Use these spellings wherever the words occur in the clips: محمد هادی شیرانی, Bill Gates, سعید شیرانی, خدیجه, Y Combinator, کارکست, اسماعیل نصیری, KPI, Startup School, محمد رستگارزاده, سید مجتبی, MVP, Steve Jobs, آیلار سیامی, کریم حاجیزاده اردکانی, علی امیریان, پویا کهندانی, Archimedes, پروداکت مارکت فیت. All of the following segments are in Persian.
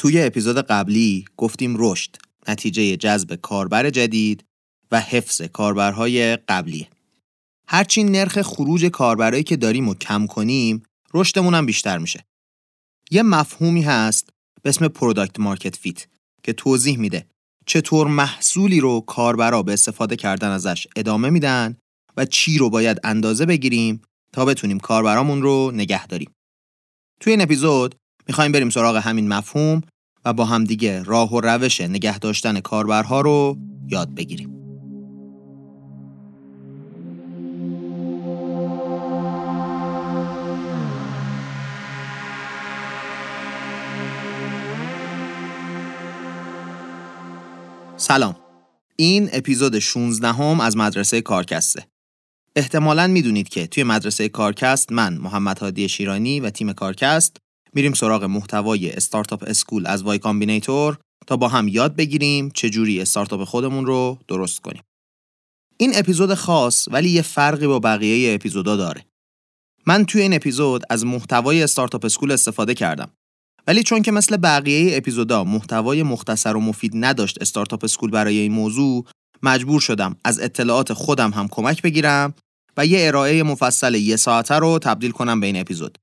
توی اپیزود قبلی گفتیم رشد نتیجه جذب کاربر جدید و حفظ کاربرهای قبلیه. هرچی نرخ خروج کاربرایی که داریم رو کم کنیم، رشدمون هم بیشتر میشه. یه مفهومی هست به اسم پروداکت مارکت فیت که توضیح میده چطور محصولی رو کاربرا به استفاده کردن ازش ادامه میدن و چی رو باید اندازه بگیریم تا بتونیم کاربرامون رو نگه داریم. توی این اپیزود میخوایم بریم سراغ همین مفهوم و با هم دیگه راه و روش نگه داشتن کاربرها رو یاد بگیریم. سلام. این اپیزود 16 از مدرسه کارکسته. احتمالاً میدونید که توی مدرسه کارکست من محمد هادی شیرانی و تیم کارکست میریم سراغ محتوای استارتاپ اسکول از Y Combinator تا با هم یاد بگیریم چجوری استارتاپ خودمون رو درست کنیم. این اپیزود خاص ولی یه فرقی با بقیه اپیزودا داره. من توی این اپیزود از محتوای استارتاپ اسکول استفاده کردم. ولی چون که مثل بقیه اپیزودا محتوای مختصر و مفید نداشت استارتاپ اسکول برای این موضوع، مجبور شدم از اطلاعات خودم هم کمک بگیرم و یه ارائه مفصل 1 ساعته رو تبدیل کنم به این اپیزود.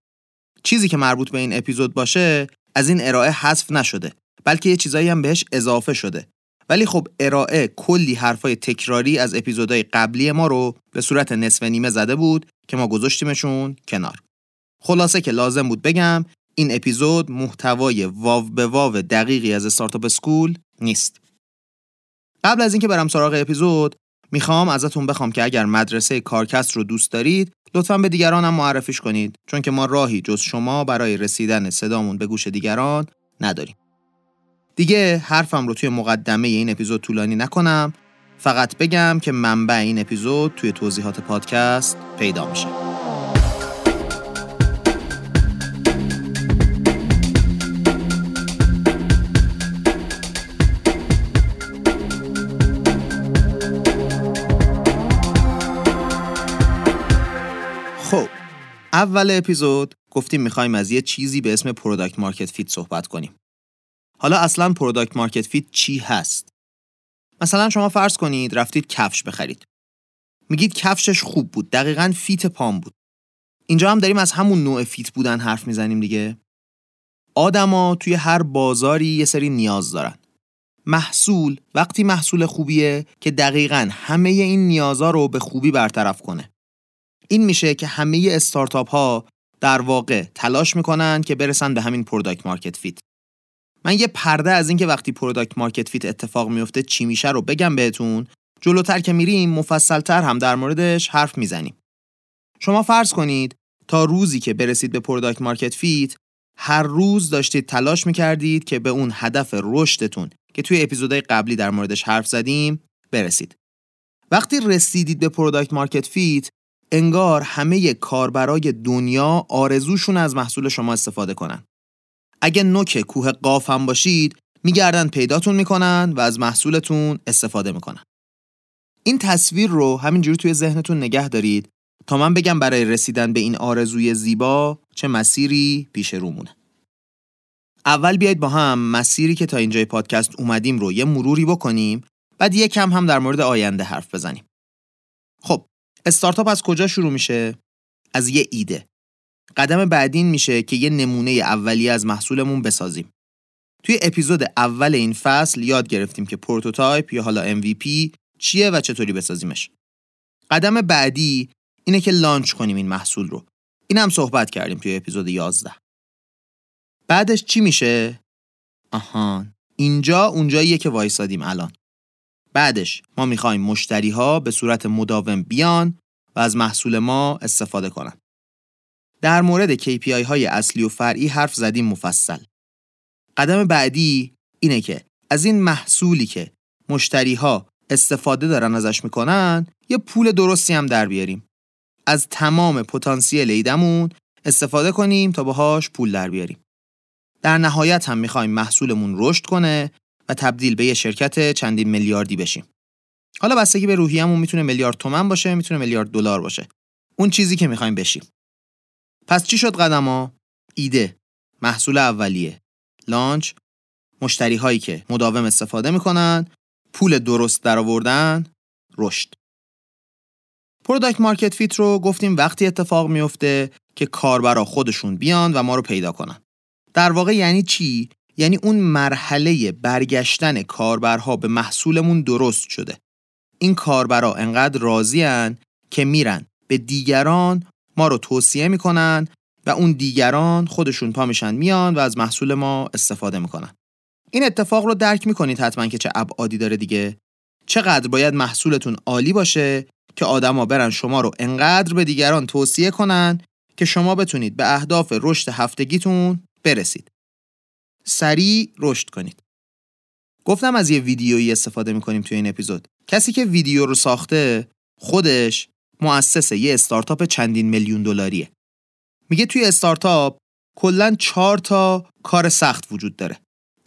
چیزی که مربوط به این اپیزود باشه از این ارائه حذف نشده، بلکه یه چیزایی هم بهش اضافه شده. ولی خب ارائه کلی حرفای تکراری از اپیزودهای قبلی ما رو به صورت نصف نیمه زده بود که ما گذاشتیمشون کنار. خلاصه که لازم بود بگم این اپیزود محتوای واو به واو دقیقی از استارتاپ اسکول نیست. قبل از اینکه برم سراغ اپیزود، میخوام ازتون بخوام که اگر مدرسه کارکست رو دوست دارید، لطفاً به دیگران هم معرفیش کنید، چون که ما راهی جز شما برای رسیدن صدامون به گوش دیگران نداریم. دیگه حرفم رو توی مقدمه این اپیزود طولانی نکنم، فقط بگم که منبع این اپیزود توی توضیحات پادکست پیدا میشه. اول اپیزود گفتیم میخوایم از یه چیزی به اسم پروداکت مارکت فیت صحبت کنیم. حالا اصلاً پروداکت مارکت فیت چی هست؟ مثلا شما فرض کنید رفتید کفش بخرید. میگید کفشش خوب بود، دقیقاً فیت پام بود. اینجا هم داریم از همون نوع فیت بودن حرف میزنیم دیگه. آدما توی هر بازاری یه سری نیاز دارن. محصول وقتی محصول خوبیه که دقیقاً همه این نیازا رو به خوبی برطرف کنه. این میشه که همه استارتاپ ها در واقع تلاش میکنن که برسن به همین پروداکت مارکت فیت. من یه پرده از این که وقتی پروداکت مارکت فیت اتفاق میفته چی میشه رو بگم بهتون، جلوتر که میریم مفصلتر هم در موردش حرف میزنیم. شما فرض کنید تا روزی که برسید به پروداکت مارکت فیت، هر روز داشتید تلاش میکردید که به اون هدف رشدتون که توی اپیزودهای قبلی در موردش حرف زدیم برسید. وقتی رسیدید به پروداکت مارکت فیت، انگار همه کاربرای دنیا آرزوشون از محصول شما استفاده کنن. اگه نوک کوه قاف هم باشید، میگردن پیداتون میکنن و از محصولتون استفاده میکنن. این تصویر رو همینجوری توی ذهنتون نگه دارید تا من بگم برای رسیدن به این آرزوی زیبا چه مسیری پیش رو مونه. اول بیایید با هم مسیری که تا اینجای پادکست اومدیم رو یه مروری بکنیم، بعد یه کم هم در مورد آینده حرف بزنیم. خب استارتاپ از کجا شروع میشه؟ از یه ایده. قدم بعدی این میشه که یه نمونه اولیه از محصولمون بسازیم. توی اپیزود اول این فصل یاد گرفتیم که پروتوتایپ یا حالا MVP چیه و چطوری بسازیمش. قدم بعدی اینه که لانچ کنیم این محصول رو. این هم صحبت کردیم توی اپیزود 11. بعدش چی میشه؟ اینجا اونجاییه که وایسادیم الان. بعدش ما میخوایم مشتری‌ها به صورت مداوم بیان و از محصول ما استفاده کنن. در مورد KPI های اصلی و فرعی حرف زدیم مفصل. قدم بعدی اینه که از این محصولی که مشتری‌ها استفاده دارن ازش میکنن یه پول درستی هم در بیاریم. از تمام پتانسیل ایدمون استفاده کنیم تا باهاش پول در بیاریم. در نهایت هم میخوایم محصولمون رشد کنه و تبدیل به یه شرکت چندین میلیاردی بشیم. حالا بستگی به روحیه‌مون میتونه میلیارد تومان باشه، میتونه میلیارد دلار باشه. اون چیزی که می‌خوایم بشیم. پس چی شد قدم‌ها؟ ایده، محصول اولیه، لانچ، مشتری هایی که مداوم استفاده میکنن، پول درست درآوردن، رشد. پروداکت مارکت فیت رو گفتیم وقتی اتفاق میفته که کاربرا خودشون بیان و ما رو پیدا کنن. در واقع یعنی چی؟ یعنی اون مرحله برگشتن کاربرها به محصولمون درست شده. این کاربرا انقدر راضی‌ان که میرن به دیگران ما رو توصیه میکنن و اون دیگران خودشون پا میشن میان و از محصول ما استفاده میکنن. این اتفاق رو درک میکنید حتما که چه ابعادی داره دیگه. چقدر باید محصولتون عالی باشه که آدما برن شما رو انقدر به دیگران توصیه کنن که شما بتونید به اهداف رشد هفتگیتون برسید. سریع رشد کنید. گفتم از یه ویدیویی استفاده میکنیم توی این اپیزود. کسی که ویدیو رو ساخته خودش مؤسس یه استارتاپ چندین میلیون دلاریه. میگه توی استارتاپ کلاً 4 تا کار سخت وجود داره.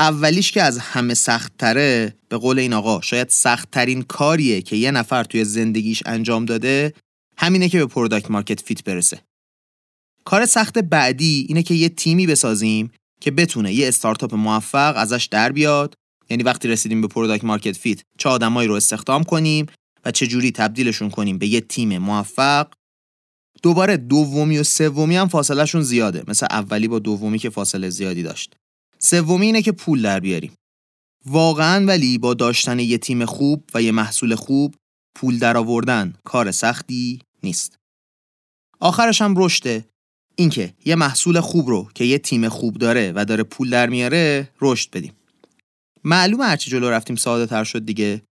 اولیش که از همه سخت‌تره، به قول این آقا شاید سخت‌ترین کاریه که یه نفر توی زندگیش انجام داده، همینه که به پروداکت مارکت فیت برسه. کار سخت بعدی اینه که یه تیمی بسازیم که بتونه یه استارتاپ موفق ازش در بیاد، یعنی وقتی رسیدیم به پروداکت مارکت فیت چه آدمایی رو استخدام کنیم و چه جوری تبدیلشون کنیم به یه تیم موفق. دوباره دومی و سومی هم فاصله‌شون زیاده، مثل اولی با دومی که فاصله زیادی داشت. سومی اینه که پول در بیاریم. واقعاً ولی با داشتن یه تیم خوب و یه محصول خوب پول درآوردن کار سختی نیست. آخرش هم رشده. اینکه یه محصول خوب رو که یه تیم خوب داره و داره پول در میاره رشد بدیم. معلومه هرچی جلو رفتیم ساده تر شد دیگه.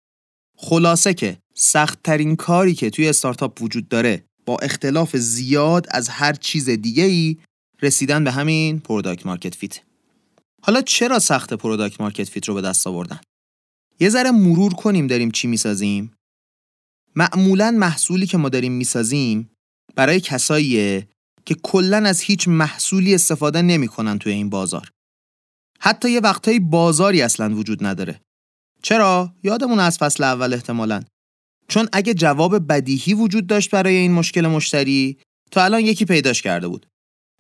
خلاصه که سخت ترین کاری که توی استارتاپ وجود داره با اختلاف زیاد از هر چیز دیگه‌ای رسیدن به همین پروداکت مارکت فیت. حالا چرا سخت پروداکت مارکت فیت رو به دست آوردن؟ یه ذره مرور کنیم داریم چی میسازیم. معمولاً محصولی که ما داریم میسازیم برای کساییه که کلاً از هیچ محصولی استفاده نمی‌کنن توی این بازار. حتی یه وقتایی بازاری اصلاً وجود نداره. چرا؟ یادمون از فصل اول احتمالاً. چون اگه جواب بدیهی وجود داشت برای این مشکل مشتری، تا الان یکی پیداش کرده بود.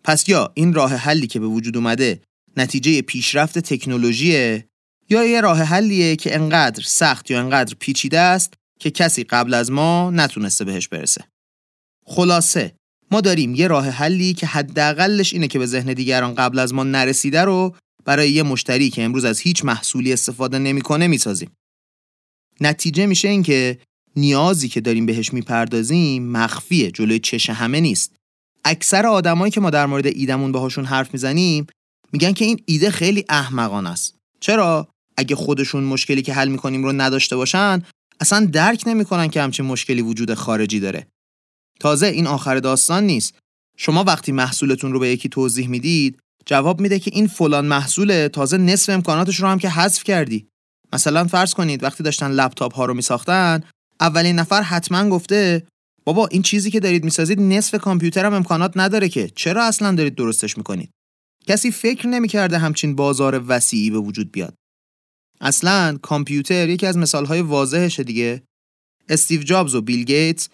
پس یا این راه حلی که به وجود اومده نتیجه پیشرفت تکنولوژیه، یا یه راه حلیه که انقدر سخت یا انقدر پیچیده است که کسی قبل از ما نتونسته بهش برسه. خلاصه ما داریم یه راه حلی که حداقلش اینه که به ذهن دیگران قبل از ما نرسیده رو برای یه مشتری که امروز از هیچ محصولی استفاده نمی‌کنه می‌سازیم. نتیجه میشه این که نیازی که داریم بهش میپردازیم مخفیه، جلوی چشم همه نیست. اکثر آدمایی که ما در مورد ایدمون باهاشون حرف میزنیم میگن که این ایده خیلی احمقانه است. چرا؟ اگه خودشون مشکلی که حل میکنیم رو نداشته باشن اصلا درک نمیکنن که همچین مشکلی وجود خارجی داره. تازه این آخر داستان نیست. شما وقتی محصولتون رو به یکی توضیح میدید جواب میده که این فلان محصوله، تازه نصف امکاناتش رو هم که حذف کردی. مثلا فرض کنید وقتی داشتن لپتاپ ها رو میساختن اولین نفر حتما گفته بابا این چیزی که دارید میسازید نصف کامپیوترم امکانات نداره که، چرا اصلا دارید درستش میکنید؟ کسی فکر نمی‌کرده همچین بازار وسیعی به وجود بیاد. اصلاً کامپیوتر یکی از مثال‌های واضحشه دیگه. استیو جابز و بیل گیتس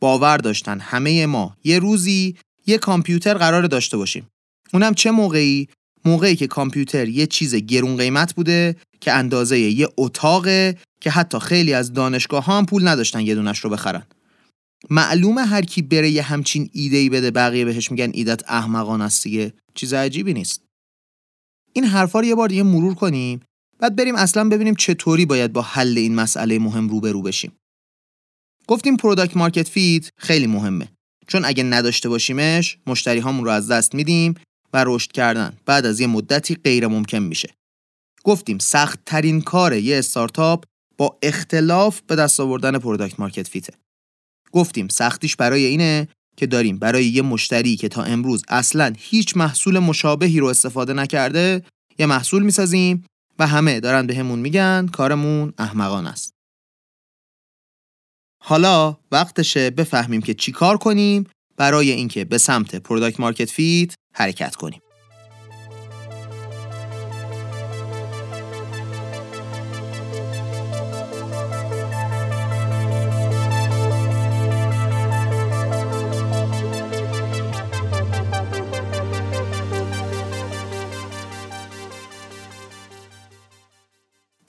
باور داشتن همه ما یه روزی یه کامپیوتر قراره داشته باشیم. اونم چه موقعی؟ موقعی که کامپیوتر یه چیز گرون قیمت بوده که اندازه یه اتاقه که حتی خیلی از دانشگاه‌ها هم پول نداشتن یه دونش رو بخرن. معلومه هر کی بره یه همچین ایده‌ای بده بقیه بهش میگن ایدت احمقانه است دیگه. چیز عجیبی نیست. این حرفا رو یه بار دیگه مرور کنیم، بعد بریم اصلا ببینیم چطوری باید با حل این مسئله مهم روبرو بشیم. گفتیم پروداکت مارکت فیت خیلی مهمه، چون اگه نداشته باشیمش مشتری هامون رو از دست میدیم و رشد کردن بعد از یه مدتی غیر ممکن میشه. گفتیم سخت ترین کار یه استارتاپ با اختلاف به دست آوردن پروداکت مارکت فیته. گفتیم سختیش برای اینه که داریم برای یه مشتری که تا امروز اصلاً هیچ محصول مشابهی رو استفاده نکرده یه محصول میسازیم و همه دارن به همون میگن کارمون احمقانه است. حالا وقتشه بفهمیم که چی کار کنیم برای اینکه به سمت پروداکت مارکت فیت حرکت کنیم.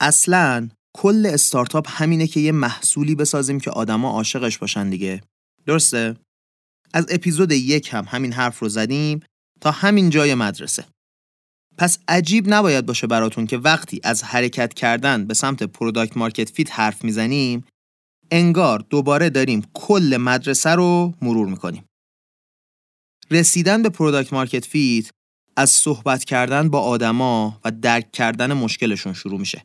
اصلاً کل استارتاپ همینه که یه محصولی بسازیم که آدما عاشقش باشن دیگه. درسته؟ از اپیزود 1 هم همین حرف رو زدیم تا همین جای مدرسه. پس عجیب نباید باشه براتون که وقتی از حرکت کردن به سمت پروداکت مارکت فیت حرف میزنیم، انگار دوباره داریم کل مدرسه رو مرور میکنیم. رسیدن به پروداکت مارکت فیت از صحبت کردن با آدما و درک کردن مشکلشون شروع میشه.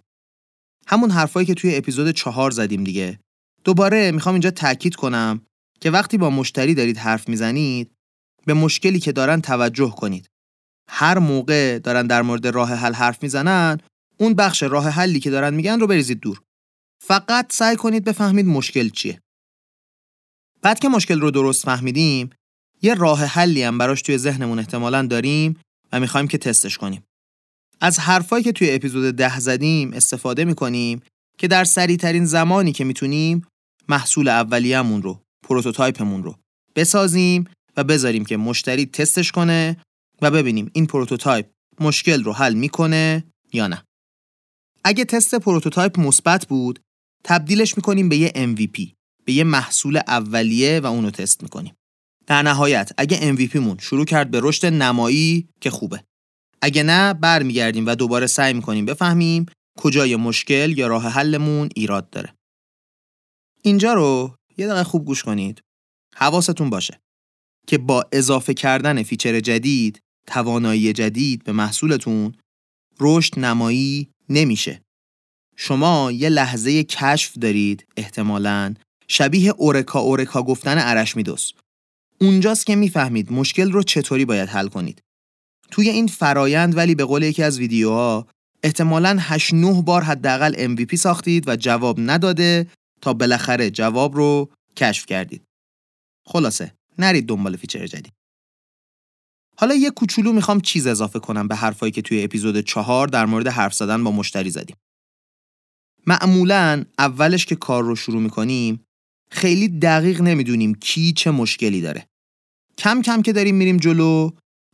همون حرفایی که توی اپیزود 4 زدیم دیگه. دوباره میخوام اینجا تأکید کنم که وقتی با مشتری دارید حرف میزنید، به مشکلی که دارن توجه کنید. هر موقع دارن در مورد راه حل حرف میزنن، اون بخش راه حلی که دارن میگن رو بریزید دور. فقط سعی کنید بفهمید مشکل چیه. بعد که مشکل رو درست فهمیدیم، یه راه حلی هم براش توی ذهنمون احتمالاً داریم و میخوایم که تستش کنیم. از حرفایی که توی اپیزود 10 زدیم استفاده میکنیم که در سریعترین زمانی که میتونیم محصول اولیه‌مون رو، پروتوتایپمون رو بسازیم و بذاریم که مشتری تستش کنه و ببینیم این پروتوتایپ مشکل رو حل میکنه یا نه. اگه تست پروتوتایپ مثبت بود، تبدیلش میکنیم به یه MVP، به یه محصول اولیه و اونو تست میکنیم. در نهایت اگه MVP مون شروع کرد به رشد نمایی که خوبه. اگه نه، برمیگردیم و دوباره سعی میکنیم بفهمیم کجای مشکل یا راه حلمون ایراد داره. اینجا رو یه دقیقه خوب گوش کنید. حواستون باشه که با اضافه کردن فیچر جدید، توانایی جدید به محصولتون، رشد نمایی نمیشه. شما یه لحظه کشف دارید، احتمالاً شبیه اورکا گفتن ارشمیدس. اونجاست که میفهمید مشکل رو چطوری باید حل کنید. توی این فرایند ولی به قول یکی از ویدیوها احتمالاً 8-9 بار حداقل MVP ساختید و جواب نداده تا بالاخره جواب رو کشف کردید. خلاصه نرید دنبال فیچر جدید. حالا یه کوچولو میخوام چیز اضافه کنم به حرفایی که توی اپیزود 4 در مورد حرف زدن با مشتری زدیم. معمولاً اولش که کار رو شروع میکنیم خیلی دقیق نمیدونیم کی چه مشکلی داره. کم کم که داریم میریم جلو،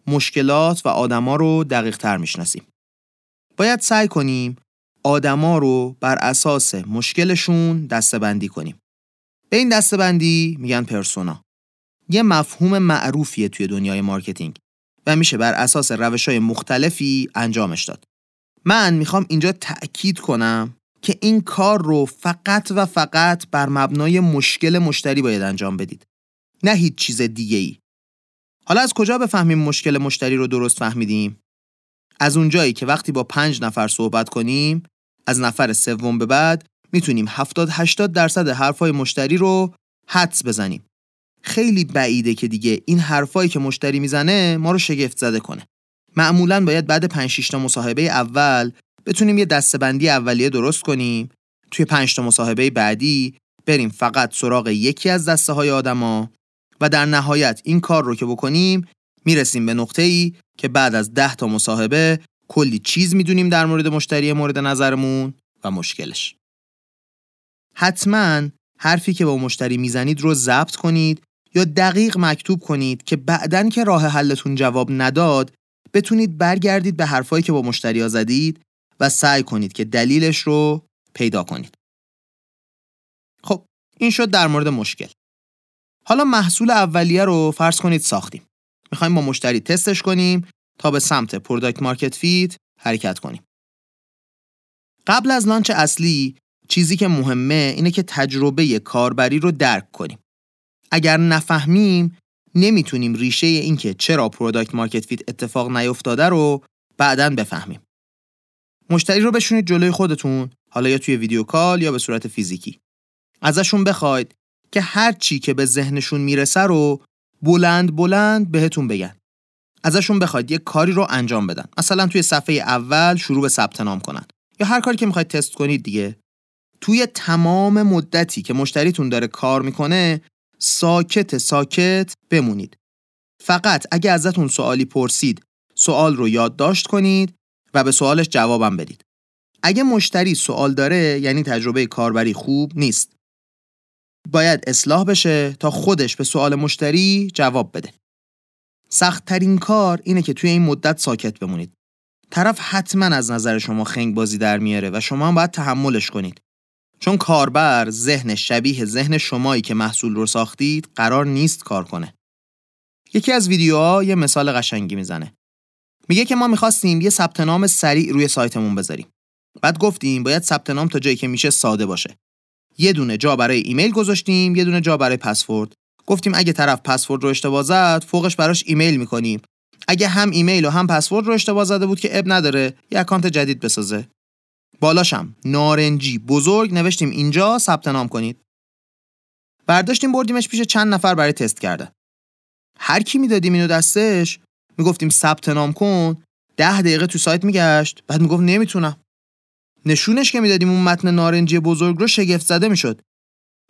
مشکلات و آدما رو دقیق تر میشناسیم. باید سعی کنیم آدما رو بر اساس مشکلشون دسته‌بندی کنیم. به این دسته‌بندی میگن پرسونا. یه مفهوم معروفیه توی دنیای مارکتینگ و میشه بر اساس روش‌های مختلفی انجامش داد. من میخوام اینجا تأکید کنم که این کار رو فقط و فقط بر مبنای مشکل مشتری باید انجام بدید. نه هیچ چیز دیگه‌ای. حالا از کجا بفهمیم مشکل مشتری رو درست فهمیدیم؟ از اونجایی که وقتی با 5 نفر صحبت کنیم، از نفر سوم به بعد میتونیم 70-80% حرفای مشتری رو حدس بزنیم. خیلی بعیده که دیگه این حرفایی که مشتری میزنه ما رو شگفت زده کنه. معمولاً باید بعد 5-6 تا مصاحبه اول بتونیم یه دسته‌بندی اولیه درست کنیم. توی 5 تا مصاحبه بعدی بریم فقط سراغ یکی از دسته‌های آدما و در نهایت این کار رو که بکنیم میرسیم به نقطه‌ای که بعد از 10 تا مصاحبه کلی چیز میدونیم در مورد مشتری مورد نظرمون و مشکلش. حتماً حرفی که با مشتری میزنید رو ضبط کنید یا دقیق مکتوب کنید که بعدن که راه حلتون جواب نداد بتونید برگردید به حرفایی که با مشتری زدید و سعی کنید که دلیلش رو پیدا کنید. خب این شد در مورد مشکل. حالا محصول اولیه رو فرض کنید ساختیم. میخوایم با مشتری تستش کنیم تا به سمت پروداکت مارکت فیت حرکت کنیم. قبل از لانچ اصلی چیزی که مهمه اینه که تجربه کاربری رو درک کنیم. اگر نفهمیم نمیتونیم ریشه این که چرا پروداکت مارکت فیت اتفاق نیفتاده رو بعداً بفهمیم. مشتری رو بشونید جلوی خودتون، حالا یا توی ویدیو کال یا به صورت فیزیکی. ازشون بخواید که هر چی که به ذهنشون میرسه رو بلند بلند بهتون بگن. ازشون بخواید یه کاری رو انجام بدن. مثلا توی صفحه اول شروع به ثبت نام کنن یا هر کاری که میخواید تست کنید دیگه. توی تمام مدتی که مشتریتون داره کار میکنه، ساکت بمونید. فقط اگه ازتون سوالی پرسید، سوال رو یادداشت کنید و به سوالش جوابم بدید. اگه مشتری سوال داره، یعنی تجربه کاربری خوب نیست. باید اصلاح بشه تا خودش به سوال مشتری جواب بده. سخت‌ترین کار اینه که توی این مدت ساکت بمونید. طرف حتما از نظر شما خنگ بازی در میاره و شما هم باید تحملش کنید. چون کاربر ذهنش شبیه ذهن شمایی که محصول رو ساختید قرار نیست کار کنه. یکی از ویدیوها یه مثال قشنگی میزنه. میگه که ما میخواستیم یه ثبت نام سریع روی سایتمون بذاریم. بعد گفتیم باید ثبت نام تا جایی که میشه ساده باشه. یه دونه جا برای ایمیل گذاشتیم، یه دونه جا برای پسورد. گفتیم اگه طرف پسورد رو اشتباه زد، فوقش براش ایمیل میکنیم. اگه هم ایمیل و هم پسورد رو اشتباه زده بود که اب نداره، یه اکانت جدید بسازه. بالاشم نارنجی بزرگ نوشتیم اینجا ثبت نام کنید. برداشتیم بردیمش پیش چند نفر برای تست کردن. هر کی میدادیم اینو دستش، میگفتیم ثبت نام کن، 10 دقیقه تو سایت میگشت، بعد میگفت نمیتونم. نشونش که میدادیم اون متن نارنجی بزرگ رو شگفت زده میشد.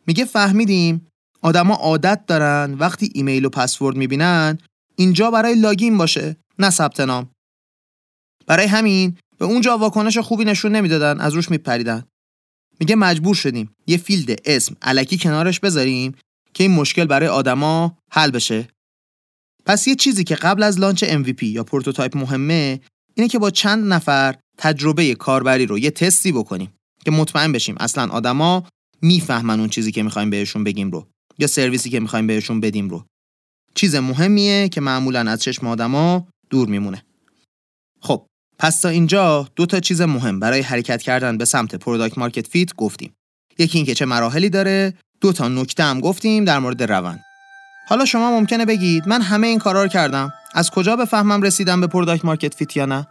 میگه فهمیدیم آدما عادت دارن وقتی ایمیل و پسورد میبینن اینجا برای لاگین باشه، نه ثبت نام. برای همین به اونجا واکنش خوبی نشون نمیدادن، از روش میپریدن. میگه مجبور شدیم یه فیلد اسم الکی کنارش بذاریم که این مشکل برای آدما حل بشه. پس یه چیزی که قبل از لانچ MVP یا پروتوتایپ مهمه اینه که با چند نفر تجربه کاربری رو یه تستی بکنیم که مطمئن بشیم اصلاً آدما میفهمن اون چیزی که می‌خوایم بهشون بگیم رو یا سرویسی که می‌خوایم بهشون بدیم رو. چیز مهمیه که معمولاً از چشم آدما دور میمونه. خب پس تا اینجا 2 چیز مهم برای حرکت کردن به سمت پروداکت مارکت فیت گفتیم. یکی اینکه چه مراحلی داره، 2 نکته هم گفتیم در مورد روند. حالا شما ممکنه بگید من همه این کارا رو کردم، از کجا بفهمم رسیدم به پروداکت مارکت فیت یا نه؟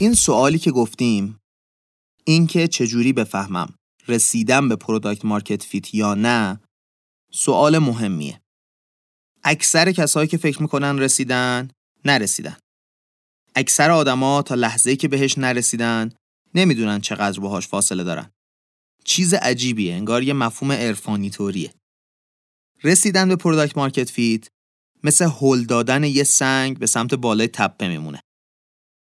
این سوالی که گفتیم، این که چجوری بفهمم رسیدم به پروداکت مارکت فیت یا نه، سوال مهمیه. اکثر کسایی که فکر میکنن رسیدن، نرسیدن. اکثر آدما تا لحظه‌ای که بهش نرسیدن نمیدونن چقدر باهاش فاصله دارن. چیز عجیبیه، انگار یه مفهوم عرفانی طوریه. رسیدن به پروداکت مارکت فیت مثل هل دادن یه سنگ به سمت بالای تپه میمونه.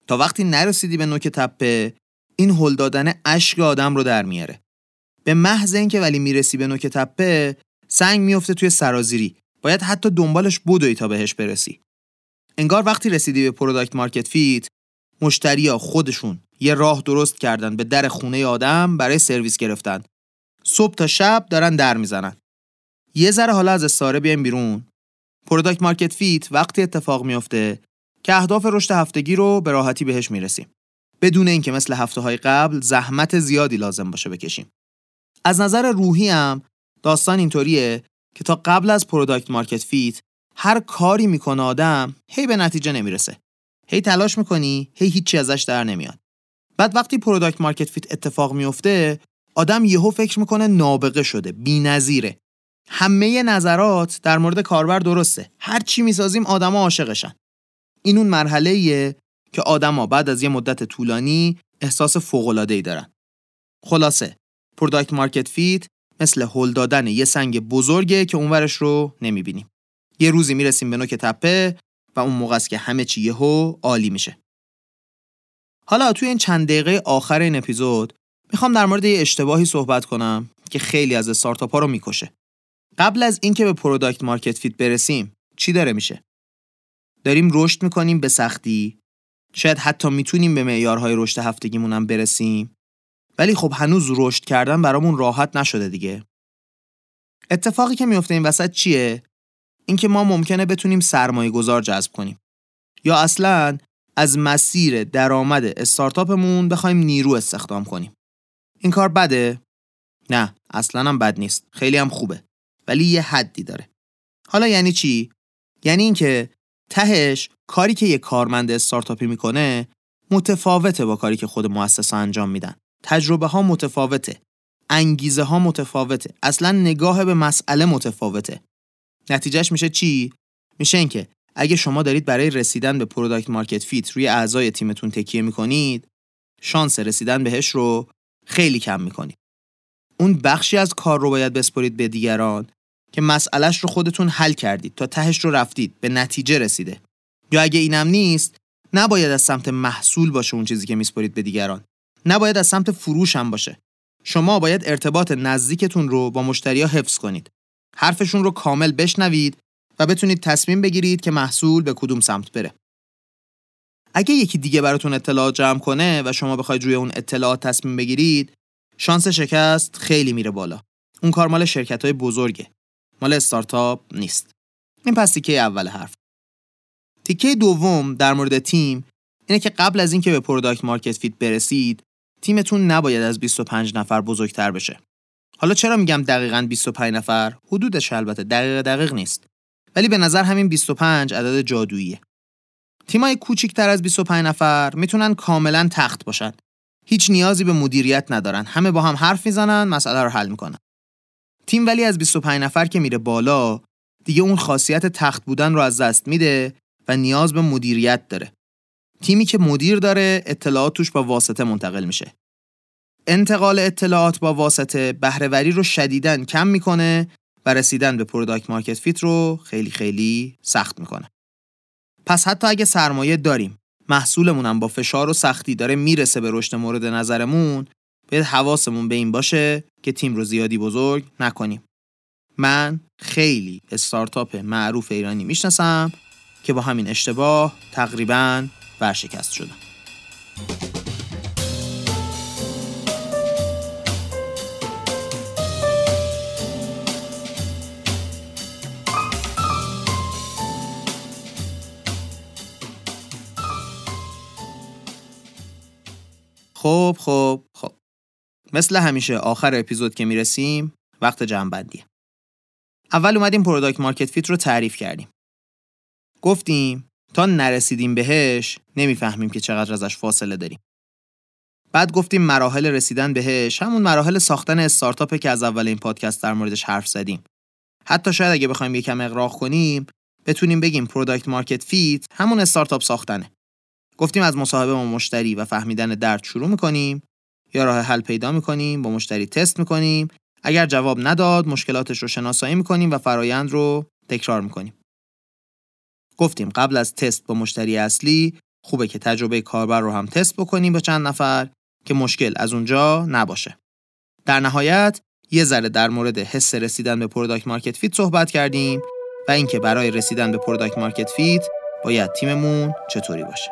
تا وقتی نرسیدی به نوک تپه، این هل دادن اشک آدم رو در میاره. به محض اینکه ولی میرسی به نوک تپه، سنگ میفته توی سرازیری. باید حتی دنبالش بدوی تا بهش برسی. انگار وقتی رسیدی به پروداکت مارکت فیت، مشتری‌ها خودشون یه راه درست کردن به در خونه آدم برای سرویس گرفتن. صبح تا شب دارن در میزنن. یه ذره حالا از استاره بیایم بیرون. پروداکت مارکت فیت وقتی اتفاق میفته که اهداف رشد هفتگی رو به راحتی بهش میرسیم، بدون اینکه مثل هفته‌های قبل زحمت زیادی لازم باشه بکشیم. از نظر روحی هم داستان اینطوریه که تا قبل از پروداکت مارکت فیت هر کاری میکنه آدم هی به نتیجه نمیرسه. هی تلاش میکنی، هی هیچی ازش در نمیاد. بعد وقتی پروداکت مارکت فیت اتفاق میفته، آدم یهو فکر میکنه نابغه شده، بی‌نظیره. همه نظرات در مورد کاربر درسته. هر چی میسازیم آدما عاشقشن. این اون مرحله‌ایه که آدما بعد از یه مدت طولانی احساس فوق‌العاده‌ای دارن. خلاصه پروداکت مارکت فیت مثل هل دادن یه سنگ بزرگه که اونورش رو نمی‌بینیم. یه روزی میرسیم به نوک تپه و اون موقع است که همه چی یهو عالی میشه. حالا توی این چند دقیقه آخر این اپیزود میخوام در مورد یه اشتباهی صحبت کنم که خیلی از استارتاپ‌ها رو میکشه. قبل از اینکه به پروداکت مارکت فیت برسیم چی داره میشه؟ داریم رشد میکنیم به سختی، شاید حتی میتونیم به معیارهای رشد هفتگیمون هم برسیم، ولی خب هنوز رشد کردن برامون راحت نشده دیگه. اتفاقی که میفته این وسط چیه؟ اینکه ما ممکنه بتونیم سرمایه گذار جذب کنیم یا اصلاً از مسیر درآمد استارتاپمون بخوایم نیرو استخدام کنیم. این کار بده؟ نه، اصلاً هم بد نیست، خیلی هم خوبه، ولی یه حدی داره. حالا یعنی چی؟ یعنی اینکه تهش کاری که یه کارمند استارتاپی میکنه متفاوته با کاری که خود مؤسسه انجام میدن. تجربه ها متفاوته، انگیزه ها متفاوته، اصلا نگاه به مسئله متفاوته. نتیجهش میشه چی؟ میشه این که اگه شما دارید برای رسیدن به پروداکت مارکت فیت روی اعضای تیمتون تکیه میکنید، شانس رسیدن بهش رو خیلی کم میکنید. اون بخشی از کار رو باید بسپرید به دیگران که مسئلهش رو خودتون حل کردید، تا تهش رو رفتید، به نتیجه رسیده. یا اگه اینم نیست، نباید از سمت محصول باشه اون چیزی که میسپارید به دیگران. نباید از سمت فروش هم باشه. شما باید ارتباط نزدیکتون رو با مشتری‌ها حفظ کنید. حرفشون رو کامل بشنوید و بتونید تصمیم بگیرید که محصول به کدوم سمت بره. اگه یکی دیگه براتون اطلاعات جمع کنه و شما بخواید روی اون اطلاعات تصمیم بگیرید، شانس شکست خیلی میره بالا. اون کار مال شرکت‌های بزرگه. مال استارتاپ نیست. این پس تیکه اول حرف. تیکه دوم در مورد تیم اینه که قبل از اینکه به پروداکت مارکت فیت برسید، تیمتون نباید از 25 نفر بزرگتر بشه. حالا چرا میگم دقیقاً 25 نفر؟ حدودش البته دقیق نیست. ولی به نظر همین 25 عدد جادوییه. تیمای کوچیک‌تر از 25 نفر میتونن کاملاً تخت باشن. هیچ نیازی به مدیریت ندارن. همه با هم حرف میزنن، مسئله رو حل میکنن. تیم ولی از 25 نفر که میره بالا، دیگه اون خاصیت تخت بودن رو از دست میده و نیاز به مدیریت داره. تیمی که مدیر داره، اطلاعات توش با واسطه منتقل میشه. انتقال اطلاعات با واسطه بهره‌وری رو شدیداً کم میکنه و رسیدن به پروداکت مارکت فیت رو خیلی خیلی سخت میکنه. پس حتی اگه سرمایه داریم، محصولمون هم با فشار و سختی داره میرسه به رشد مورد نظرمون، باید حواسمون به این باشه که تیم رو زیادی بزرگ نکنیم. من خیلی استارتاپ معروف ایرانی میشناسم که با همین اشتباه تقریباً ورشکست شدن. خب. مثل همیشه آخر اپیزود که میرسیم وقت جمع‌بندیه. اول اومدیم پروداکت مارکت فیت رو تعریف کردیم. گفتیم تا نرسیدیم بهش نمیفهمیم که چقدر ازش فاصله داریم. بعد گفتیم مراحل رسیدن بهش همون مراحل ساختن استارتاپه که از اول این پادکست در موردش حرف زدیم. حتی شاید اگه بخوایم یکم اغراق کنیم بتونیم بگیم پروداکت مارکت فیت همون استارتاپ ساختنه. گفتیم از مصاحبه با مشتری و فهمیدن درد شروع می‌کنیم، یا راه حل پیدا می‌کنیم، با مشتری تست می‌کنیم، اگر جواب نداد مشکلاتش رو شناسایی می‌کنیم و فرایند رو تکرار می‌کنیم. گفتیم قبل از تست با مشتری اصلی خوبه که تجربه کاربر رو هم تست بکنیم با چند نفر که مشکل از اونجا نباشه. در نهایت یه ذره در مورد حس رسیدن به پروداکت مارکت فیت صحبت کردیم و اینکه برای رسیدن به پروداکت مارکت فیت باید تیممون چطوری باشه.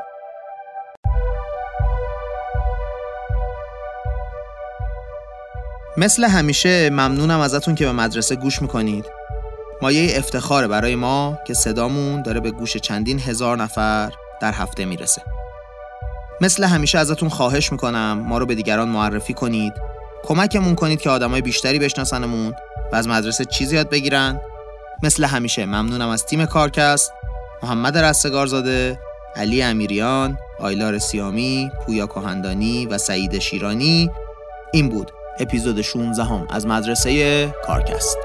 مثل همیشه ممنونم ازتون که به مدرسه گوش میکنید. مایه افتخاره برای ما که صدامون داره به گوش چندین هزار نفر در هفته میرسه. مثل همیشه ازتون خواهش میکنم ما رو به دیگران معرفی کنید. کمکمون کنید که آدمای بیشتری بشناسنمون و از مدرسه چیزی یاد بگیرن. مثل همیشه ممنونم از تیم کارکست، محمد رستگارزاده، علی امیریان، آیلار سیامی، پویا کهندانی و سعید شیرانی. این بود اپیزود 16 از مدرسه کارکست.